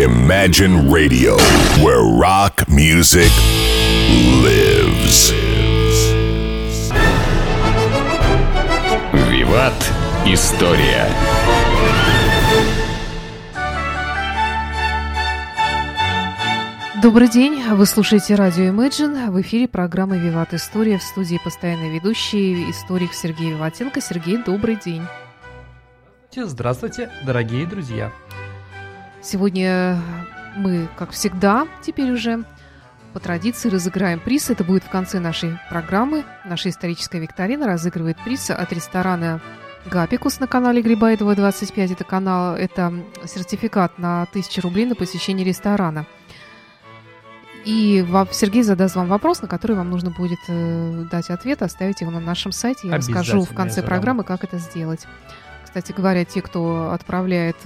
Imagine Radio, where rock music lives. Виват История. Добрый день, вы слушаете радио Imagine, в эфире программа «Виват История», в студии постоянный ведущий, историк Сергей Виватенко. Сергей, добрый день. Здравствуйте, дорогие друзья. Сегодня мы, как всегда, теперь уже по традиции разыграем приз. Это будет в конце нашей программы. Наша историческая викторина разыгрывает приз от ресторана «Гапикус» на канале Грибоедова 25. Это канал, это сертификат на 1000 рублей на посещение ресторана. И Сергей задаст вам вопрос, на который вам нужно будет дать ответ, оставить его на нашем сайте. Я расскажу в конце программы, как это сделать. Кстати говоря, те, кто отправляет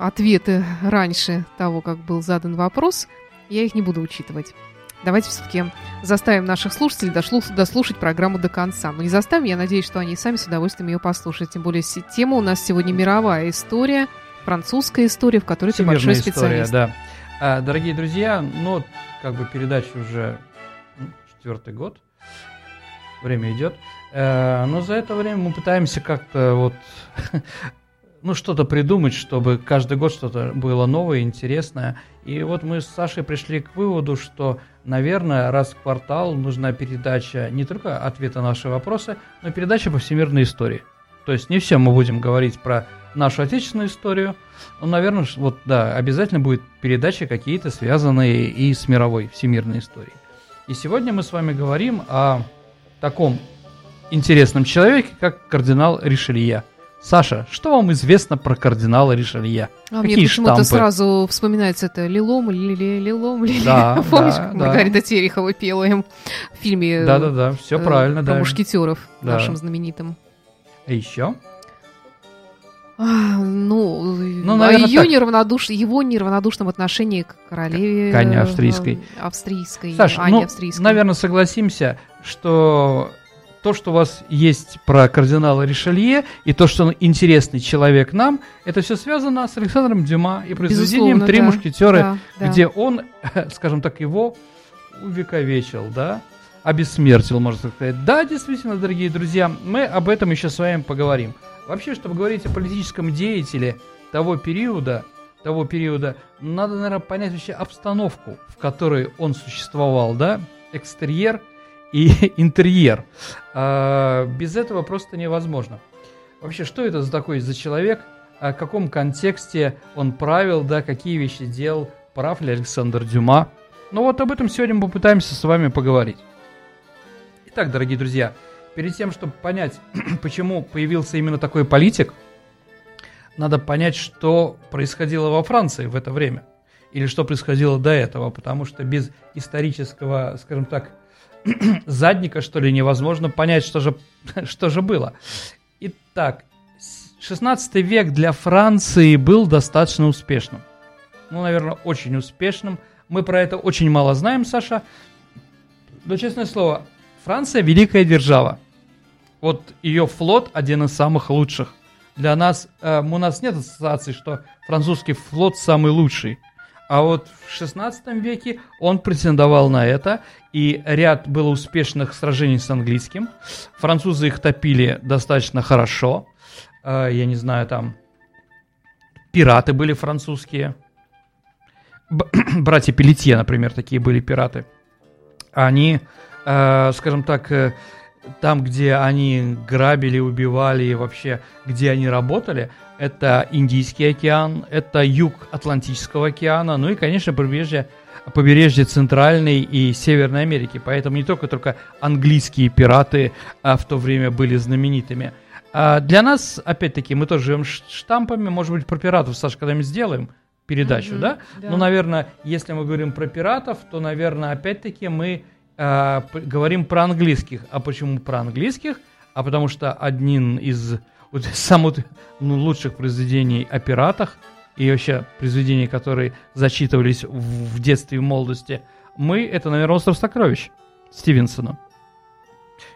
ответы раньше того, как был задан вопрос, я их не буду учитывать. Давайте все-таки заставим наших слушателей дослушать программу до конца. Но не заставим, я надеюсь, что они сами с удовольствием ее послушают. Тем более, тема у нас сегодня мировая история, французская история, в которой ты большой специалист. Всемирная история, да. Дорогие друзья, передача уже 4-й год, время идет. Но за это время мы пытаемся как-то что-то придумать, чтобы каждый год что-то было новое, интересное. И вот мы с Сашей пришли к выводу, что, наверное, раз в квартал нужна передача не только ответа на наши вопросы, но и передача по всемирной истории. То есть не все мы будем говорить про нашу отечественную историю, но, наверное, обязательно будет передачи какие-то, связанные и с мировой всемирной историей. И сегодня мы с вами говорим о таком интересном человеке, как кардинал Ришелье. Саша, что вам известно про кардинала Ришелье? Какие мне почему-то штампы? Сразу вспоминается это «Лилом, лиле». Да, помнишь, как Маргарита Терехова пела им в фильме все правильно, про мушкетеров нашим знаменитым. А еще? Его неравнодушном отношении к королеве к Анне Австрийской. Саша, Австрийской. Наверное, согласимся, что то, что у вас есть про кардинала Ришелье, и то, что он интересный человек нам, это все связано с Александром Дюма и произведением «Три мушкетера», где он, скажем так, его увековечил, обессмертил, можно сказать. Да, действительно, дорогие друзья, мы об этом еще с вами поговорим. Вообще, чтобы говорить о политическом деятеле того периода, надо, наверное, понять вообще обстановку, в которой он существовал, экстерьер и интерьер. Без этого просто невозможно. Вообще, что это за такой за человек? В каком контексте он правил, какие вещи делал? Прав ли Александр Дюма? Об этом сегодня мы попытаемся с вами поговорить. Итак, дорогие друзья, перед тем, чтобы понять, почему появился именно такой политик, надо понять, что происходило во Франции в это время. Или что происходило до этого. Потому что без исторического, скажем так, задника, что ли, невозможно понять, что же было. Итак, 16 век для Франции был достаточно успешным. Наверное, очень успешным. Мы про это очень мало знаем, Саша. Но, честное слово, Франция – великая держава. Ее флот – один из самых лучших. Для нас, у нас нет ассоциации, что французский флот самый лучший. А в XVI веке он претендовал на это, и ряд было успешных сражений с английским. Французы их топили достаточно хорошо. Я не знаю, там пираты были французские. Братья Пелетье, например, такие были пираты. Они, скажем так, там, где они грабили, убивали и вообще, где они работали, это Индийский океан, это юг Атлантического океана, и, конечно, побережье Центральной и Северной Америки. Поэтому не только английские пираты в то время были знаменитыми. Для нас, опять-таки, мы тоже живем штампами, может быть, про пиратов, Саша, когда-нибудь сделаем передачу, да? Наверное, если мы говорим про пиратов, то, наверное, опять-таки мы говорим про английских. А почему про английских? А потому что один из самых лучших произведений о пиратах и вообще произведений, которые зачитывались в детстве и в молодости, это, наверное, «Остров сокровищ» Стивенсона.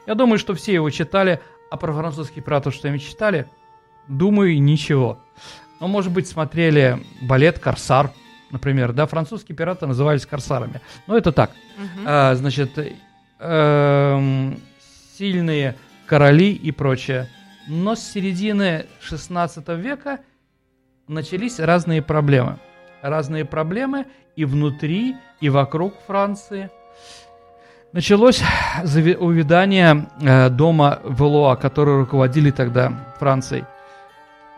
Я думаю, что все его читали, а про французских пиратов что-нибудь читали? Думаю, ничего. Ну, может быть, смотрели балет «Корсар», например, да, французские пираты назывались корсарами. Ну, это так. Угу. Значит, сильные короли и прочее. Но с середины XVI века начались разные проблемы. Разные проблемы и внутри, и вокруг Франции. Началось увядание дома Валуа, который руководили тогда Францией.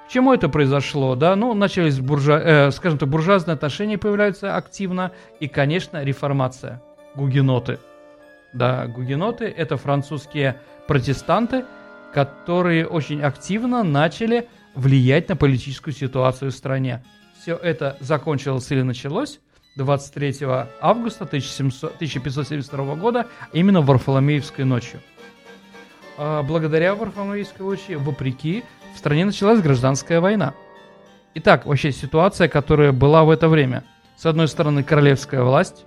К чему это произошло? Да? Ну, начались, скажем так, буржуазные отношения появляются активно. И, конечно, реформация. Гугеноты. Да, гугеноты – это французские протестанты, которые очень активно начали влиять на политическую ситуацию в стране. Все это закончилось или началось 23 августа 1572 года, именно Варфоломеевской ночью. Благодаря Варфоломеевской ночи, вопреки, в стране началась гражданская война. Итак, вообще ситуация, которая была в это время. С одной стороны, королевская власть,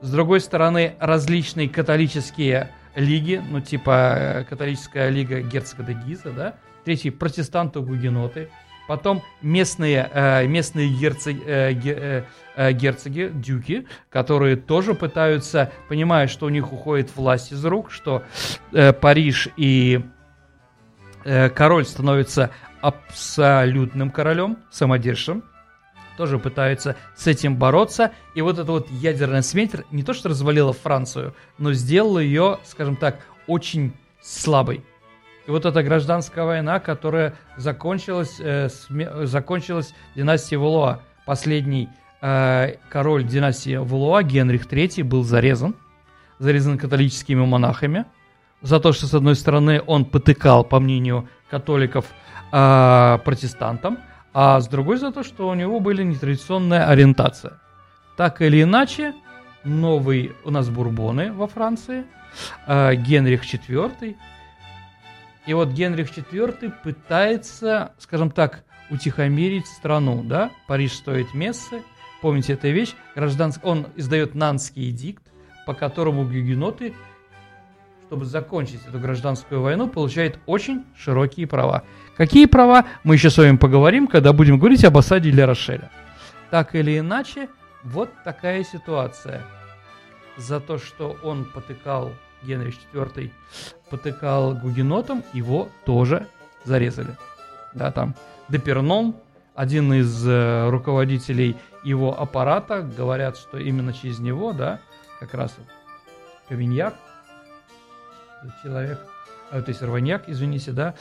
с другой стороны, различные католические лиги, ну типа Католическая лига герцога де Гиза, да, третий протестанты-гугеноты, потом местные герцоги, дюки, которые тоже пытаются, понимая, что у них уходит власть из рук, что Париж и король становится абсолютным королем, самодержцем, тоже пытаются с этим бороться. И вот эта вот ядерная смесь не то что развалила Францию, но сделала ее, скажем так, очень слабой. И вот эта гражданская война, которая закончилась династией Валуа. Последний король династии Валуа, Генрих III, был зарезан католическими монахами за то, что, с одной стороны, он потыкал, по мнению католиков, протестантам, а с другой за то, что у него были нетрадиционная ориентация. Так или иначе, у нас бурбоны во Франции, Генрих IV. И вот Генрих IV пытается, скажем так, утихомирить страну, да? Париж стоит мессы, помните эту вещь. Он издает Нантский эдикт, по которому гугеноты, чтобы закончить эту гражданскую войну, получают очень широкие права. Какие права, мы еще с вами поговорим, когда будем говорить об осаде Ла-Рошеля. Так или иначе, вот такая ситуация. За то, что он Генрих IV потыкал гугенотам, его тоже зарезали. Да, там Депернон, один из руководителей его аппарата, говорят, что именно через него, да, как раз Равиньяк, Равиньяк, извините, да,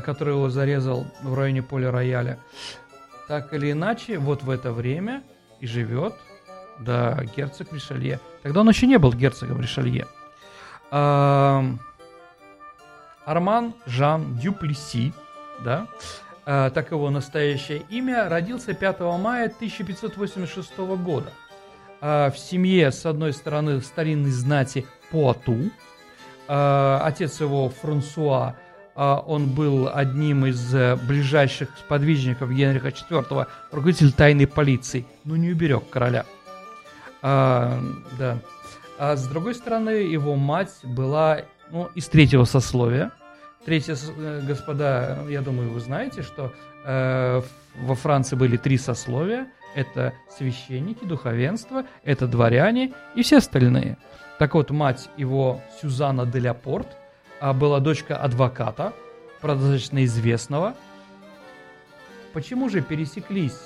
который его зарезал в районе поля Рояля. Так или иначе, вот в это время и живет, да, герцог Ришелье. Тогда он еще не был герцогом Ришелье. Арман Жан Дюплеси, да, так его настоящее имя, родился 5 мая 1586 года. В семье, с одной стороны, старинной знати Пуату. Отец его, Франсуа, он был одним из ближайших сподвижников Генриха IV, руководитель тайной полиции, но не уберег короля. Да. А с другой стороны, его мать была, из третьего сословия. Третье, господа, я думаю, вы знаете, что во Франции были три сословия. Это священники, духовенство, это дворяне и все остальные. Так вот, мать его, Сюзанна Делапорт, была дочка адвоката, достаточно известного. Почему же пересеклись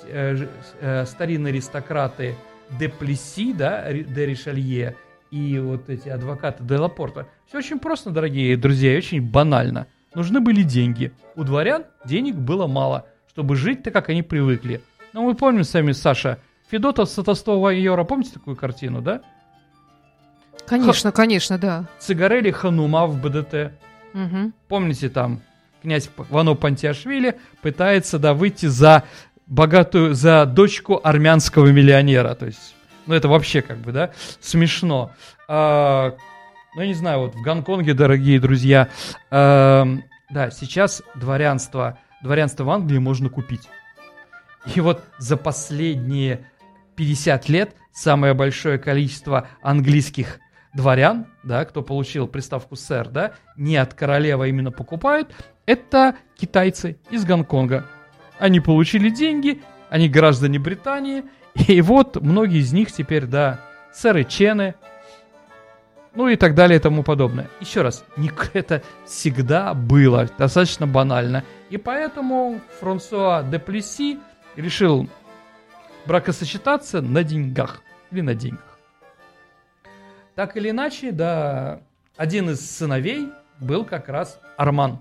старинные аристократы де Плеси, да, де Ришелье, и вот эти адвокаты де Лапорта? Все очень просто, дорогие друзья, и очень банально. Нужны были деньги. У дворян денег было мало, чтобы жить так, как они привыкли. Но мы помним с вами, Саша, Федота Сатостова Йора, помните такую картину, да? Конечно, конечно, да. Цигарели Ханума в БДТ. Угу. Помните, там князь Вано Пантиашвили пытается, да, выйти за богатую, за дочку армянского миллионера, то есть... Ну, это вообще как бы, да, смешно. Я не знаю, вот в Гонконге, дорогие друзья, да, сейчас дворянство в Англии можно купить. И вот за последние 50 лет самое большое количество английских дворян, да, кто получил приставку сэр, да, не от королевы именно покупают, это китайцы из Гонконга. Они получили деньги, они граждане Британии, и вот многие из них теперь, да, сэры Чены, ну и так далее и тому подобное. Еще раз, это всегда было достаточно банально. И поэтому Франсуа де Плеси решил бракосочетаться на деньгах. Или на деньгах. Так или иначе, да, один из сыновей был как раз Арман.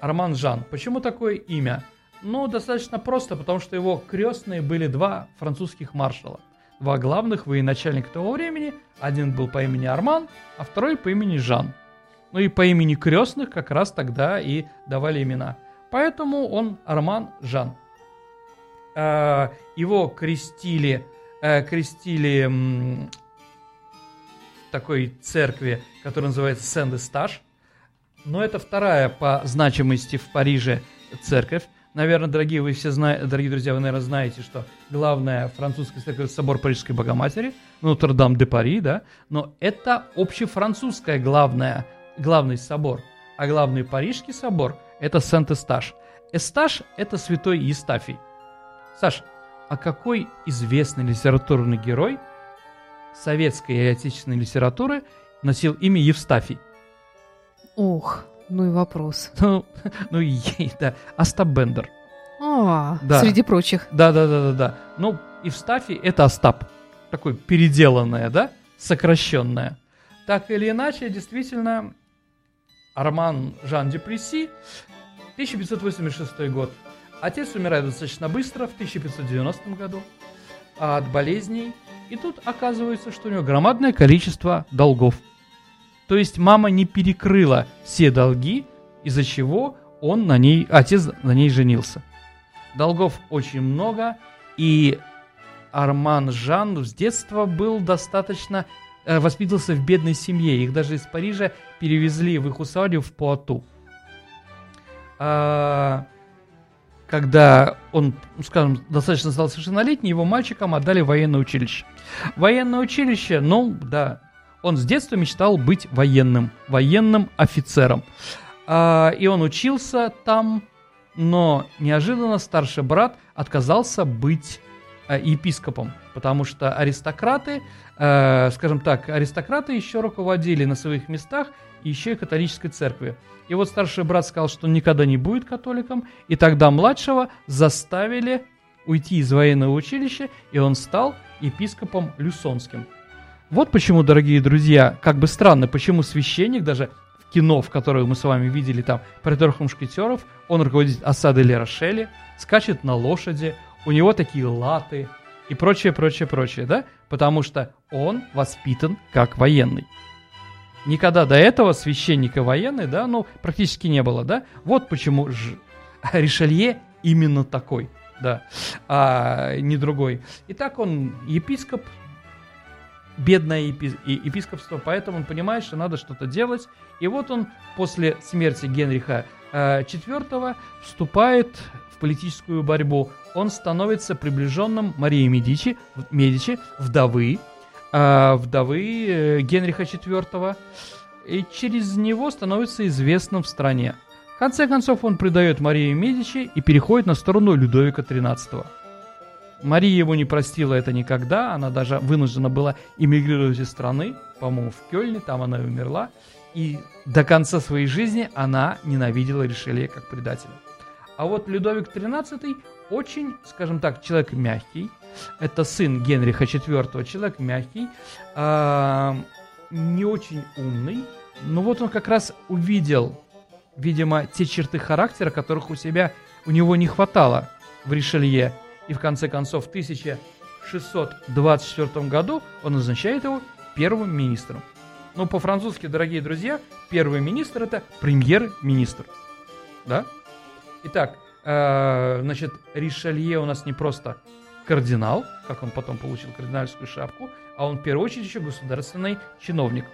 Арман Жан. Почему такое имя? Ну, достаточно просто, потому что его крестные были два французских маршала. Два главных военачальника того времени. Один был по имени Арман, а второй по имени Жан. Ну и по имени крестных как раз тогда и давали имена. Поэтому он Арман Жан. Его крестили в такой церкви, которая называется Сент-Эсташ. Но это вторая по значимости в Париже церковь. Наверное, дорогие друзья, вы, наверное, знаете, что главная французская церковь — собор Парижской Богоматери, Нотр-Дам де Пари, да, но это общефранцузская главный собор, а главный парижский собор — это Сент-Эсташ. Эсташ — это Святой Естафий. Саш, а какой известный литературный герой советской и отечественной литературы носил имя Евстафий? Ох... Ну и вопрос. Ну и ей, да. Остап Бендер. Да. Среди прочих. Да. Ну, Евстафий — это Остап. Такое переделанное, да? Сокращенное. Так или иначе, действительно, Арман Жан Дюплеси, 1586 год. Отец умирает достаточно быстро, в 1590 году, от болезней. И тут оказывается, что у него громадное количество долгов. То есть мама не перекрыла все долги, из-за чего отец на ней женился. Долгов очень много, и Арман Жан с детства был достаточно... воспитывался в бедной семье. Их даже из Парижа перевезли в их усадьбу в Пуату. Когда он, скажем, достаточно стал совершеннолетний, его мальчикам отдали в военное училище. Военное училище, он с детства мечтал быть военным офицером. И он учился там, но неожиданно старший брат отказался быть епископом, потому что аристократы еще руководили на своих местах еще и католической церкви. И вот старший брат сказал, что он никогда не будет католиком, и тогда младшего заставили уйти из военного училища, и он стал епископом Люсонским. Вот почему, дорогие друзья, как бы странно, почему священник, даже в кино, в которое мы с вами видели, там, про трех мушкетеров, он руководит осадой Ла-Рошеля, скачет на лошади, у него такие латы и прочее, да? Потому что он воспитан как военный. Никогда до этого священника военный, да, практически не было, да? Вот почему Ришелье именно такой, да, а не другой. Итак, он епископ, бедное епископство, поэтому он понимает, что надо что-то делать. И вот он после смерти Генриха IV вступает в политическую борьбу. Он становится приближенным Марии Медичи, вдовы Генриха IV, и через него становится известным в стране. В конце концов, он предает Марию Медичи и переходит на сторону Людовика XIII. Мария его не простила это никогда, она даже вынуждена была эмигрировать из страны, по-моему, в Кёльне, там она и умерла, и до конца своей жизни она ненавидела Ришелье как предателя. А вот Людовик XIII очень, скажем так, человек мягкий, это сын Генриха IV, человек мягкий, не очень умный, но вот он как раз увидел, видимо, те черты характера, которых у него не хватало в Ришелье. И в конце концов в 1624 году он назначает его первым министром. Ну, по-французски, дорогие друзья, первый министр — это премьер-министр. Да? Итак, значит, Ришелье у нас не просто кардинал, как он потом получил кардинальскую шапку, а он в первую очередь еще государственный чиновник.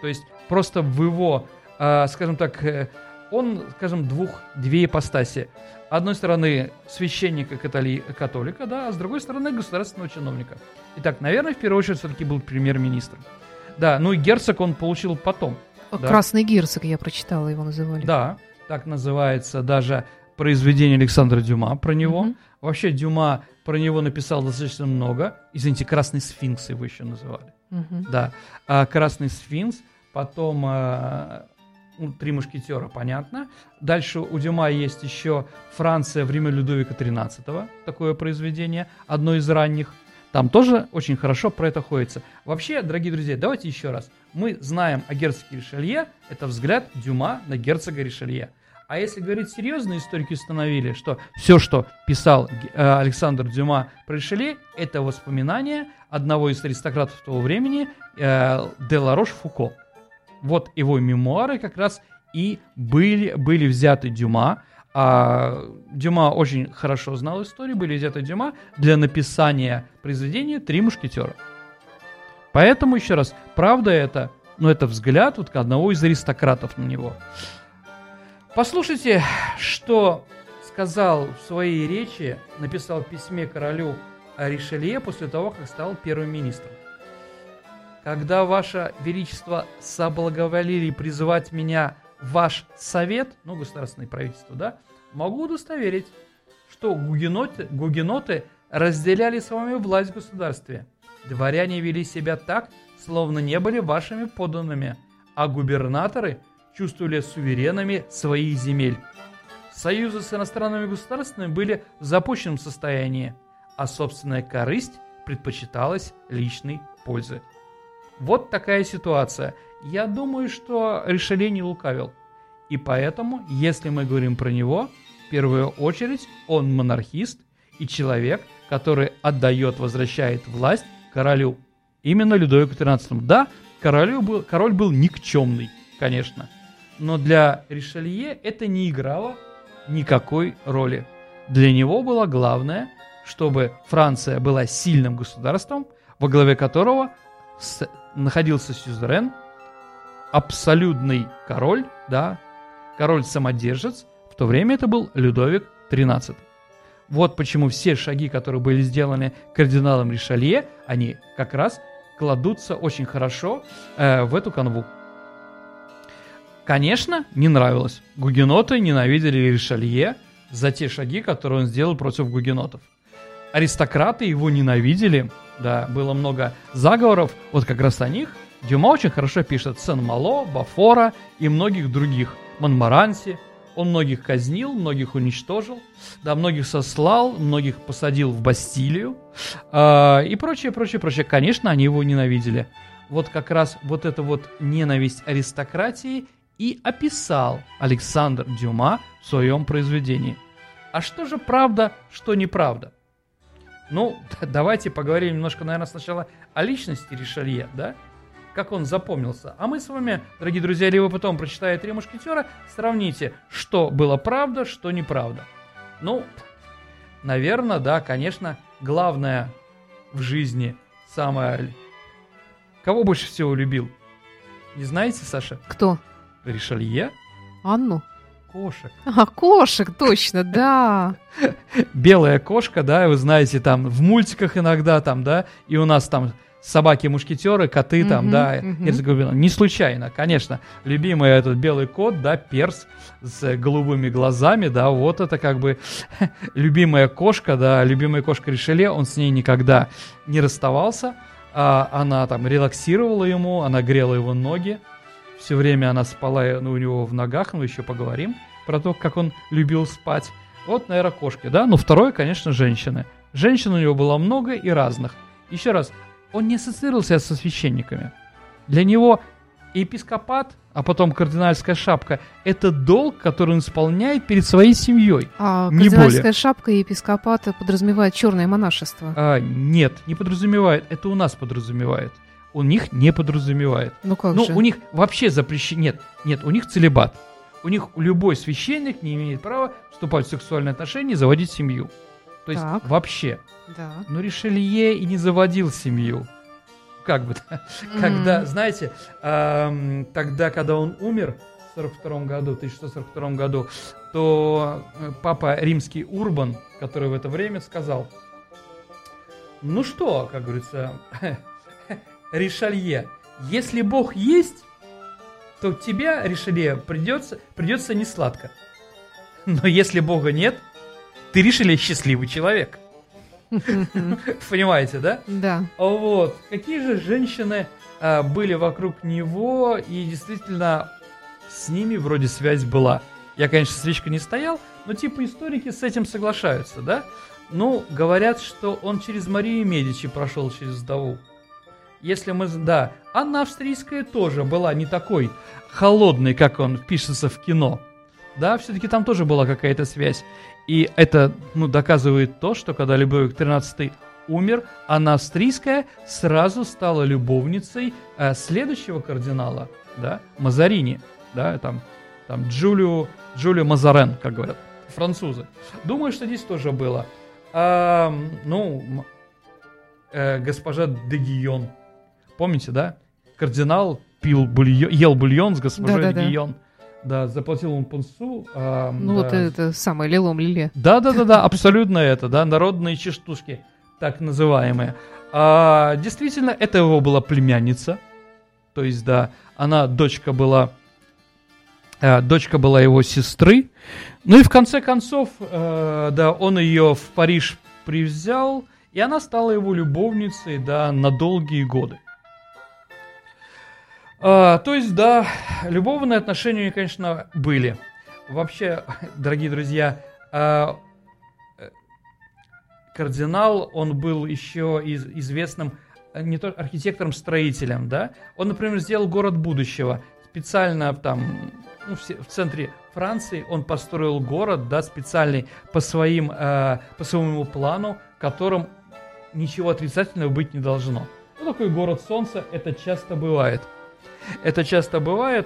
То есть просто в его, скажем так... Он, скажем, две ипостаси. Одной стороны священника-католика, да, а с другой стороны государственного чиновника. Итак, наверное, в первую очередь все-таки был премьер-министр. Да, ну и герцог он получил потом. Красный герцог, я прочитала, его называли. Да, так называется даже произведение Александра Дюма про него. Mm-hmm. Вообще Дюма про него написал достаточно много. Извините, «Красный сфинкс» его еще называли. Mm-hmm. Да. «Красный сфинкс», потом «Три мушкетера», понятно. Дальше у Дюма есть еще «Франция. Время Людовика XIII», такое произведение, одно из ранних. Там тоже очень хорошо про это ходится. Вообще, дорогие друзья, давайте еще раз. Мы знаем о герцоге Ришелье, это взгляд Дюма на герцога Ришелье. А если говорить серьезно, историки установили, что все, что писал Александр Дюма про Ришелье, это воспоминания одного из аристократов того времени, де Ларош-Фуко. Вот его мемуары как раз и были взяты Дюма. Дюма очень хорошо знал историю, были взяты Дюма для написания произведения «Три мушкетера». Поэтому, еще раз, правда это, но это взгляд вот одного из аристократов на него. Послушайте, что сказал в своей речи, написал в письме королю Ришелье после того, как стал первым министром. «Когда Ваше Величество соблаговолили призывать меня в ваш совет, государственное правительство, да, могу удостоверить, что гугеноты разделяли с вами власть в государстве. Дворяне вели себя так, словно не были вашими подданными, а губернаторы чувствовали суверенами своих земель. Союзы с иностранными государствами были в запущенном состоянии, а собственная корысть предпочиталась личной пользе». Вот такая ситуация. Я думаю, что Ришелье не лукавил. И поэтому, если мы говорим про него, в первую очередь он монархист и человек, который отдает, возвращает власть королю. Именно Людовику XIII. Да, король был никчемный, конечно. Но для Ришелье это не играло никакой роли. Для него было главное, чтобы Франция была сильным государством, во главе которого находился сюзерен, абсолютный король, да, король-самодержец, в то время это был Людовик XIII. Вот почему все шаги, которые были сделаны кардиналом Ришелье, они как раз кладутся очень хорошо в эту канву. Конечно, не нравилось. Гугеноты ненавидели Ришелье за те шаги, которые он сделал против гугенотов. Аристократы его ненавидели, да, было много заговоров, вот как раз о них Дюма очень хорошо пишет. Сен-Мало, Бафора и многих других, Монмаранси, он многих казнил, многих уничтожил, да, многих сослал, многих посадил в Бастилию и прочее. Конечно, они его ненавидели. Вот как раз вот эта вот ненависть аристократии и описал Александр Дюма в своем произведении. А что же правда, что неправда? Давайте поговорим немножко, наверное, сначала о личности Ришелье, да? Как он запомнился. А мы с вами, дорогие друзья, либо потом, прочитая «Три мушкетера», сравните, что было правда, что неправда. Наверное, да, конечно, главное в жизни самое... Кого больше всего любил? Не знаете, Саша? Кто? Ришелье. Анну. Кошек. А, кошек, точно, да. Белая кошка, да, вы знаете, там в мультиках иногда, там, да, и у нас там собаки-мушкетеры, коты, там, да, не случайно, конечно, любимый этот белый кот, да, Перс с голубыми глазами, да, вот это как бы любимая кошка, да, любимая кошка Ришелье, он с ней никогда не расставался, она там релаксировала ему, она грела его ноги, все время она спала у него в ногах, мы еще поговорим про то, как он любил спать. Вот, наверное, кошки, да? Второе, конечно, женщины. Женщин у него было много и разных. Еще раз, он не ассоциировался со священниками. Для него епископат, а потом кардинальская шапка, это долг, который он исполняет перед своей семьей. А не кардинальская более. Шапка и епископат подразумевает черное монашество? Нет, не подразумевает. Это у нас подразумевает. У них не подразумевает. Как же? У них вообще запрещено... Нет, у них целибат. У них любой священник не имеет права вступать в сексуальные отношения и заводить семью. То есть вообще. Да. Но Ришелье и не заводил семью. Когда, знаете, тогда, когда он умер в 1642 году, то папа римский Урбан, который в это время сказал, как говорится... Ришелье, если Бог есть, то тебя, Ришелье, придется не сладко. Но если Бога нет, ты Ришелье счастливый человек. Понимаете, да? Да. Вот. Какие же женщины были вокруг него, и действительно с ними вроде связь была. Я, конечно, свечка не стоял, но типа историки с этим соглашаются, да? Ну, говорят, что он через Марию Медичи прошел через вдову. Если мы... Да, Анна Австрийская тоже была не такой холодной, как он пишется в кино. Да, все-таки там тоже была какая-то связь. И это, ну, доказывает то, что когда Людовик XIII умер, Анна Австрийская сразу стала любовницей следующего кардинала, да, Мазарини, да, там Джулио Мазарин, как говорят французы. Думаю, что здесь тоже было. Госпожа де Гиза. Помните, да? Кардинал пил бульон, ел бульон с госпожой де Гиза. Да, заплатил он пенсу. Вот это самое лилом лиле. Да, абсолютно это, да, народные частушки, так называемые. Действительно, это его была племянница. То есть, да, она дочка была его сестры. Ну и в конце концов, да, он ее в Париж привзял, и она стала его любовницей, да, на долгие годы. То есть, да, любовные отношения у них, конечно, были. Вообще, дорогие друзья, кардинал, он был еще известным не только архитектором-строителем, да. Он, например, сделал город будущего. Специально там, ну, в центре Франции он построил город, да, специальный по своему плану, которым ничего отрицательного быть не должно. Ну, такой город солнца, это часто бывает.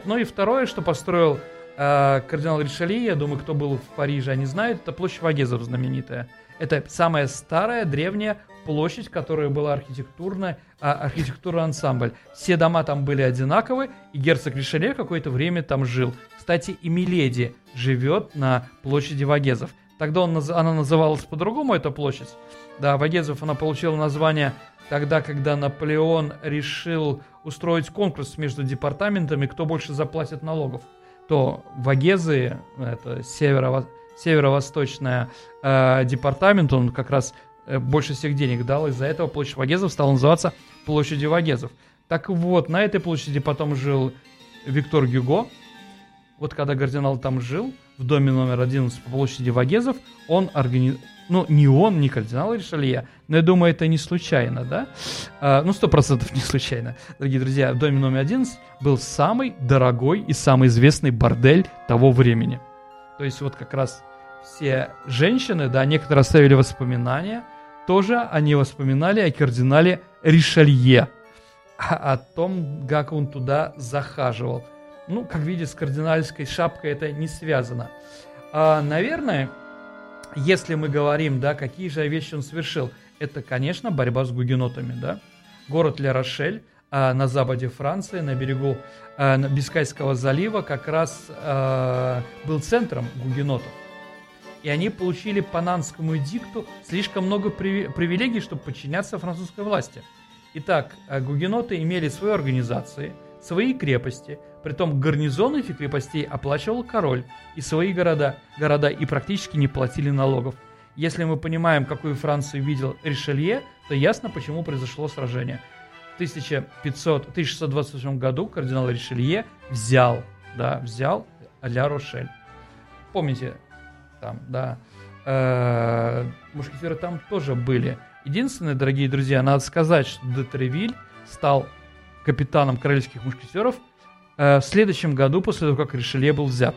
Ну и второе, что построил кардинал Ришелье, я думаю, кто был в Париже, они знают, это площадь Вогезов знаменитая. Это самая старая, древняя площадь, которая была архитектурный ансамбль. Все дома там были одинаковы, и герцог Ришелье какое-то время там жил. Кстати, и Миледи живет на площади Вогезов. Тогда она называлась по-другому, эта площадь. Да, Вогезов она получила название тогда, когда Наполеон решил устроить конкурс между департаментами, кто больше заплатит налогов. То Вогезы, это северо-восточный департамент, он как раз больше всех денег дал, из-за этого площадь Вогезов стала называться площадью Вогезов. Так вот, на этой площади потом жил Виктор Гюго. Вот когда кардинал там жил, в доме номер 11 по площади Вогезов, он организовал... Ну, не он, не кардинал Ришелье, но я думаю, это не случайно, да? 100% не случайно. Дорогие друзья, в доме номер 11 был самый дорогой и самый известный бордель того времени. То есть вот как раз все женщины, да, некоторые оставили воспоминания, тоже они воспоминали о кардинале Ришелье, о том, как он туда захаживал. Ну, как видите, с кардинальской шапкой это не связано. Наверное... Если мы говорим, да, какие же вещи он совершил, это, конечно, борьба с гугенотами, да. Город Ла-Рошель на западе Франции, на берегу Бискайского залива, как раз был центром гугенотов. И они получили по Нантскому эдикту слишком много привилегий, чтобы подчиняться французской власти. Итак, гугеноты имели свои организации, свои крепости, притом гарнизон этих крепостей оплачивал король, и свои города и практически не платили налогов. Если мы понимаем, какую Францию видел Ришелье, то ясно, почему произошло сражение. В 1628 году кардинал Ришелье взял Ла-Рошель. Помните, там, да, мушкетеры там тоже были. Единственное, дорогие друзья, надо сказать, что де Тревиль стал капитаном королевских мушкетеров в следующем году, после того, как Ришелье был взят.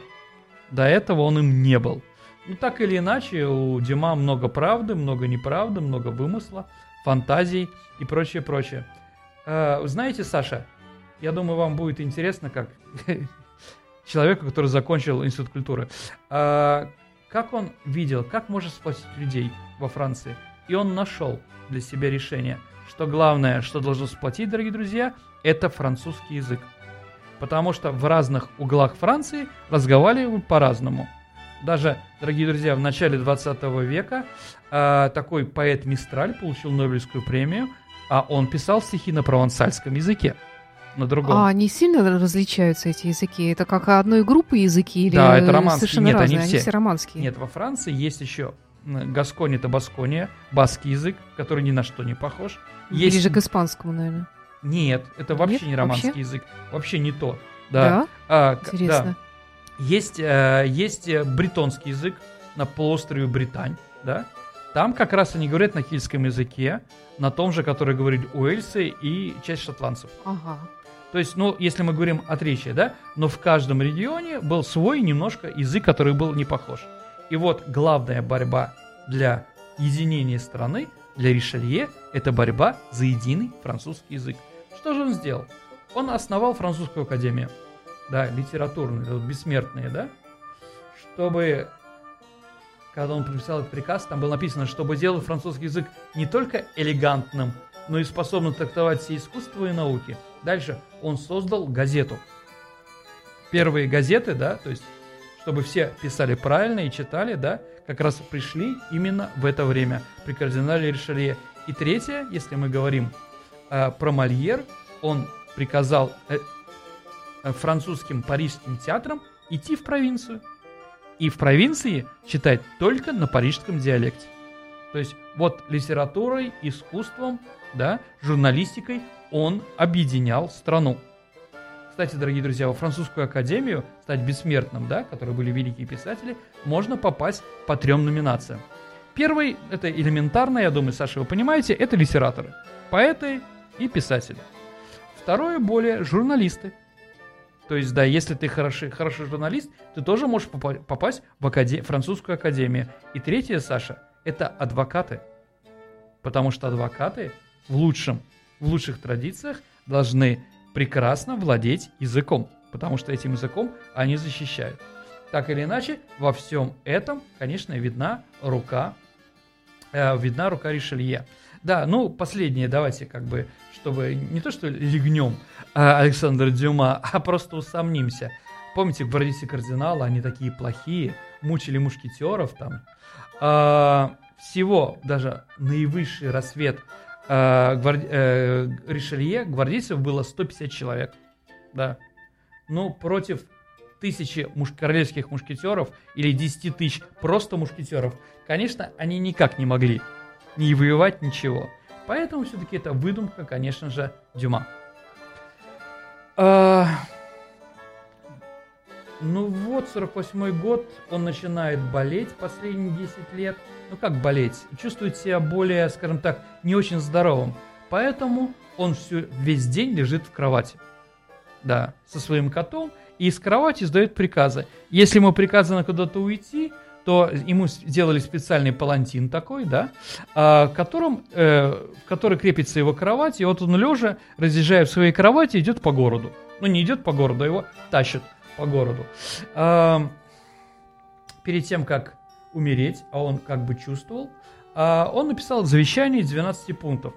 До этого он им не был. Ну, так или иначе, у Дюма много правды, много неправды, много вымысла, фантазий и прочее. Знаете, Саша, я думаю, вам будет интересно, как человеку, который закончил Институт культуры, как он видел, как можно спасти людей во Франции. И он нашел для себя решение, что главное, что должно сплотить, дорогие друзья, это французский язык. Потому что в разных углах Франции разговаривают по-разному. Даже, дорогие друзья, в начале 20 века такой поэт Мистраль получил Нобелевскую премию, а он писал стихи на провансальском языке. на другом. А они сильно различаются, эти языки? Это как одной группы языки или да, это романские. Совершенно нет, разные? Они все романские. Нет, во Франции есть еще гаскони, табаскония, баский язык, который ни на что не похож. Есть... Ближе к испанскому, наверное. Нет, это вообще нет, не романский вообще? Язык. Вообще не то. Да, да? Интересно. Да. Есть бретонский язык на полуострове Британь, да? Там как раз они говорят на кельтском языке, на том же, который говорили уэльсы и часть шотландцев. Ага. То есть, ну, если мы говорим о отличии, да, но в каждом регионе был свой немножко язык, который был не похож. И вот главная борьба для единения страны, для Ришелье, это борьба за единый французский язык. Что же он сделал? Он основал Французскую академию, да, литературную, бессмертные, да, чтобы... Когда он подписал этот приказ, там было написано, чтобы делать французский язык не только элегантным, но и способным трактовать все искусства и науки. Дальше он создал газету. Первые газеты, да, то есть, чтобы все писали правильно и читали, да, как раз пришли именно в это время при кардинале Ришелье. И третье, если мы говорим про Мольер, он приказал французским парижским театрам идти в провинцию. И в провинции читать только на парижском диалекте. То есть вот литературой, искусством, да, журналистикой он объединял страну. Кстати, дорогие друзья, во Французскую академию, стать бессмертным, да, которые были великие писатели, можно попасть по 3 номинациям. Первый, это элементарно, я думаю, Саша, вы понимаете, это литераторы, поэты и писатели. Второе, более журналисты. То есть, да, если ты хороший журналист, ты тоже можешь попасть в Французскую академию. И третье, Саша, это адвокаты. Потому что адвокаты в лучших традициях должны прекрасно владеть языком. Потому что этим языком они защищают. Так или иначе, во всем этом, конечно, видна рука Ришелье. Да, ну, последнее, давайте, как бы, чтобы не то, что легнем Александра Дюма, а просто усомнимся. Помните, гвардейцы кардинала, они такие плохие, мучили мушкетеров там. Всего, даже наивысший рассвет Ришелье, гвардейцев было 150 человек, да. Ну, против 1000 королевских мушкетеров или 10 тысяч просто мушкетеров, конечно, они никак не могли не воевать, ничего. Поэтому все-таки это выдумка, конечно же, Дюма. Ну вот, 48-й год, он начинает болеть последние 10 лет. Ну как болеть? Чувствует себя более, скажем так, не очень здоровым. Поэтому он весь день лежит в кровати. Да, со своим котом. И из кровати сдает приказы. Если ему приказано куда-то уйти... то ему сделали специальный палантин такой, да, в который крепится его кровать, и вот он лежа, разъезжая в своей кровати, идет по городу. Ну, не идет по городу, а его тащат по городу. Перед тем, как умереть, а он как бы чувствовал, он написал завещание из 12 пунктов.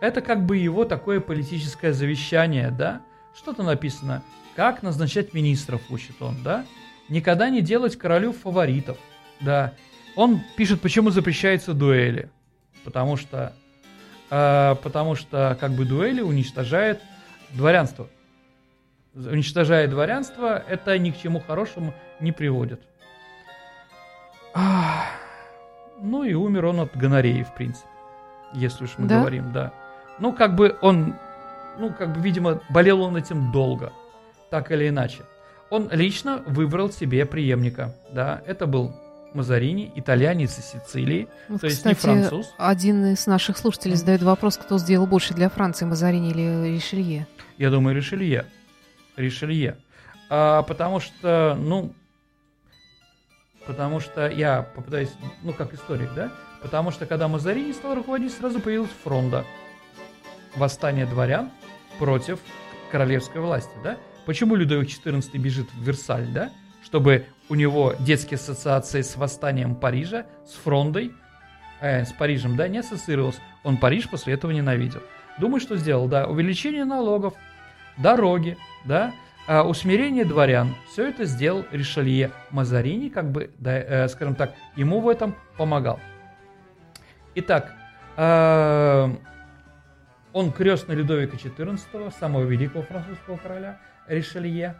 Это как бы его такое политическое завещание, да. Что-то написано, как назначать министров, учит он, да. Никогда не делать королю фаворитов, да. Он пишет, почему запрещаются дуэли. Потому что как бы дуэли уничтожают дворянство. Уничтожая дворянство, это ни к чему хорошему не приводит. Ну и умер он от гонореи, в принципе. Если уж мы говорим, да. Ну, как бы он, видимо, болел он этим долго, так или иначе. Он лично выбрал себе преемника, да, это был Мазарини, итальянец из Сицилии, вот, то есть кстати, не француз. Один из наших слушателей задает вопрос, кто сделал больше для Франции, Мазарини или Ришелье? Я думаю, Ришелье, потому что я попытаюсь, ну, как историк, да, потому что когда Мазарини стал руководить, сразу появилась фронта, восстание дворян против королевской власти, да. Почему Людовик XIV бежит в Версаль, да? Чтобы у него детские ассоциации с восстанием Парижа, с Фрондой, с Парижем, да, не ассоциировался. Он Париж после этого ненавидел. Думаю, что сделал, да, увеличение налогов, дороги, да, усмирение дворян. Все это сделал Ришелье. Мазарини, как бы, да, скажем так, ему в этом помогал. Итак, Он крестный Людовика XIV, самого великого французского короля Ришелье.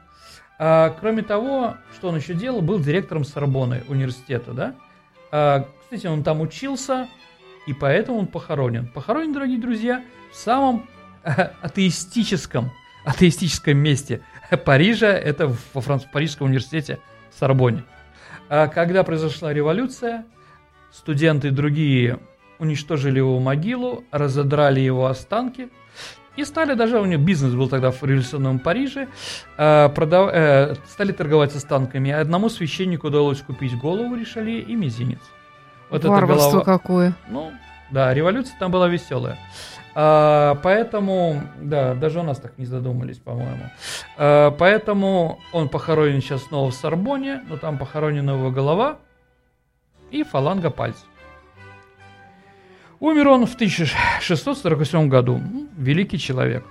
Кроме того, что он еще делал, был директором Сорбонны университета, да? Кстати, он там учился, и поэтому он похоронен. Похоронен, дорогие друзья, в самом атеистическом месте Парижа, это в Парижском университете Сорбонне. Когда произошла революция, студенты и другие уничтожили его могилу, разодрали его останки и стали, даже у него бизнес был тогда в революционном Париже, стали торговать останками. Одному священнику удалось купить голову Ришелье и мизинец. Вот варварство какое. Ну, да, революция там была веселая. Поэтому, да, даже у нас так не задумались, по-моему. Поэтому он похоронен сейчас снова в Сорбонне, но там похоронена его голова и фаланга пальцев. Умер он в 1647 году. Великий человек.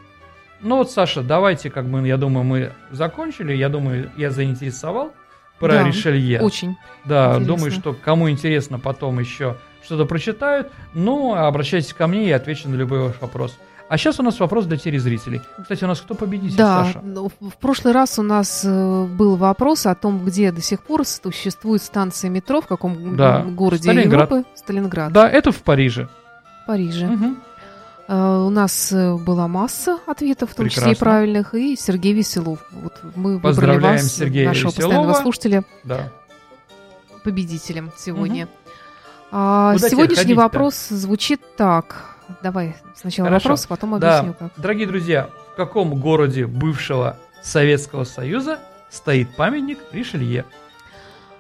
Ну вот, Саша, давайте, как бы, я думаю, мы закончили. Я думаю, я заинтересовал про Ришелье. Очень. Да, интересно. Думаю, что кому интересно, потом еще что-то прочитают. Ну, обращайтесь ко мне, я отвечу на любой ваш вопрос. А сейчас у нас вопрос для телезрителей. Кстати, у нас кто победитель, да, Саша? Да, в прошлый раз у нас был вопрос о том, где до сих пор существует станция метро, в каком городе Сталинград. Европы. Сталинград. Да, это в Париже. В Париже. Угу. У нас была масса ответов, в том числе и правильных, и Сергей Веселов. Вот мы поздравляем, выбрали вас, Сергея нашего Веселова, постоянного слушателя, победителем сегодня. Угу. Сегодняшний вопрос звучит так. Давай сначала вопрос, потом объясню как. Дорогие друзья, в каком городе бывшего Советского Союза стоит памятник Ришелье?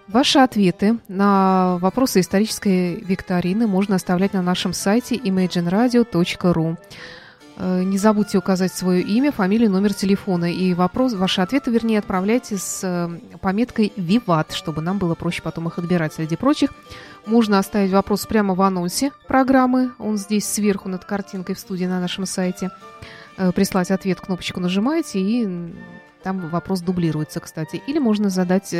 Ваши ответы на вопросы исторической викторины можно оставлять на нашем сайте imagineradio.ru. Не забудьте указать свое имя, фамилию, номер телефона. И вопрос, ваши ответы, вернее, отправляйте с пометкой «Виват», чтобы нам было проще потом их отбирать среди прочих. Можно оставить вопрос прямо в анонсе программы. Он здесь сверху над картинкой в студии на нашем сайте. Прислать ответ, кнопочку нажимаете, и там вопрос дублируется, кстати. Или можно задать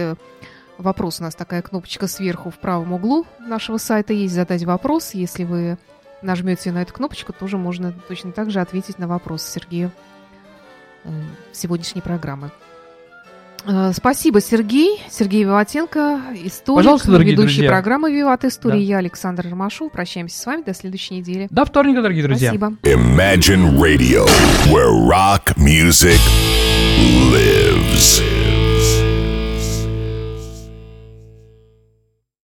вопрос. У нас такая кнопочка сверху в правом углу нашего сайта есть «Задать вопрос». Если вы нажмете на эту кнопочку, тоже можно точно так же ответить на вопрос Сергею сегодняшней программы. Спасибо, Сергей. Сергей Виватенко, историк, ведущий программы «Виват История». Да. Я, Александр Ромашов. Прощаемся с вами до следующей недели. До вторника, дорогие друзья. Спасибо. Imagine Radio, where rock music lives.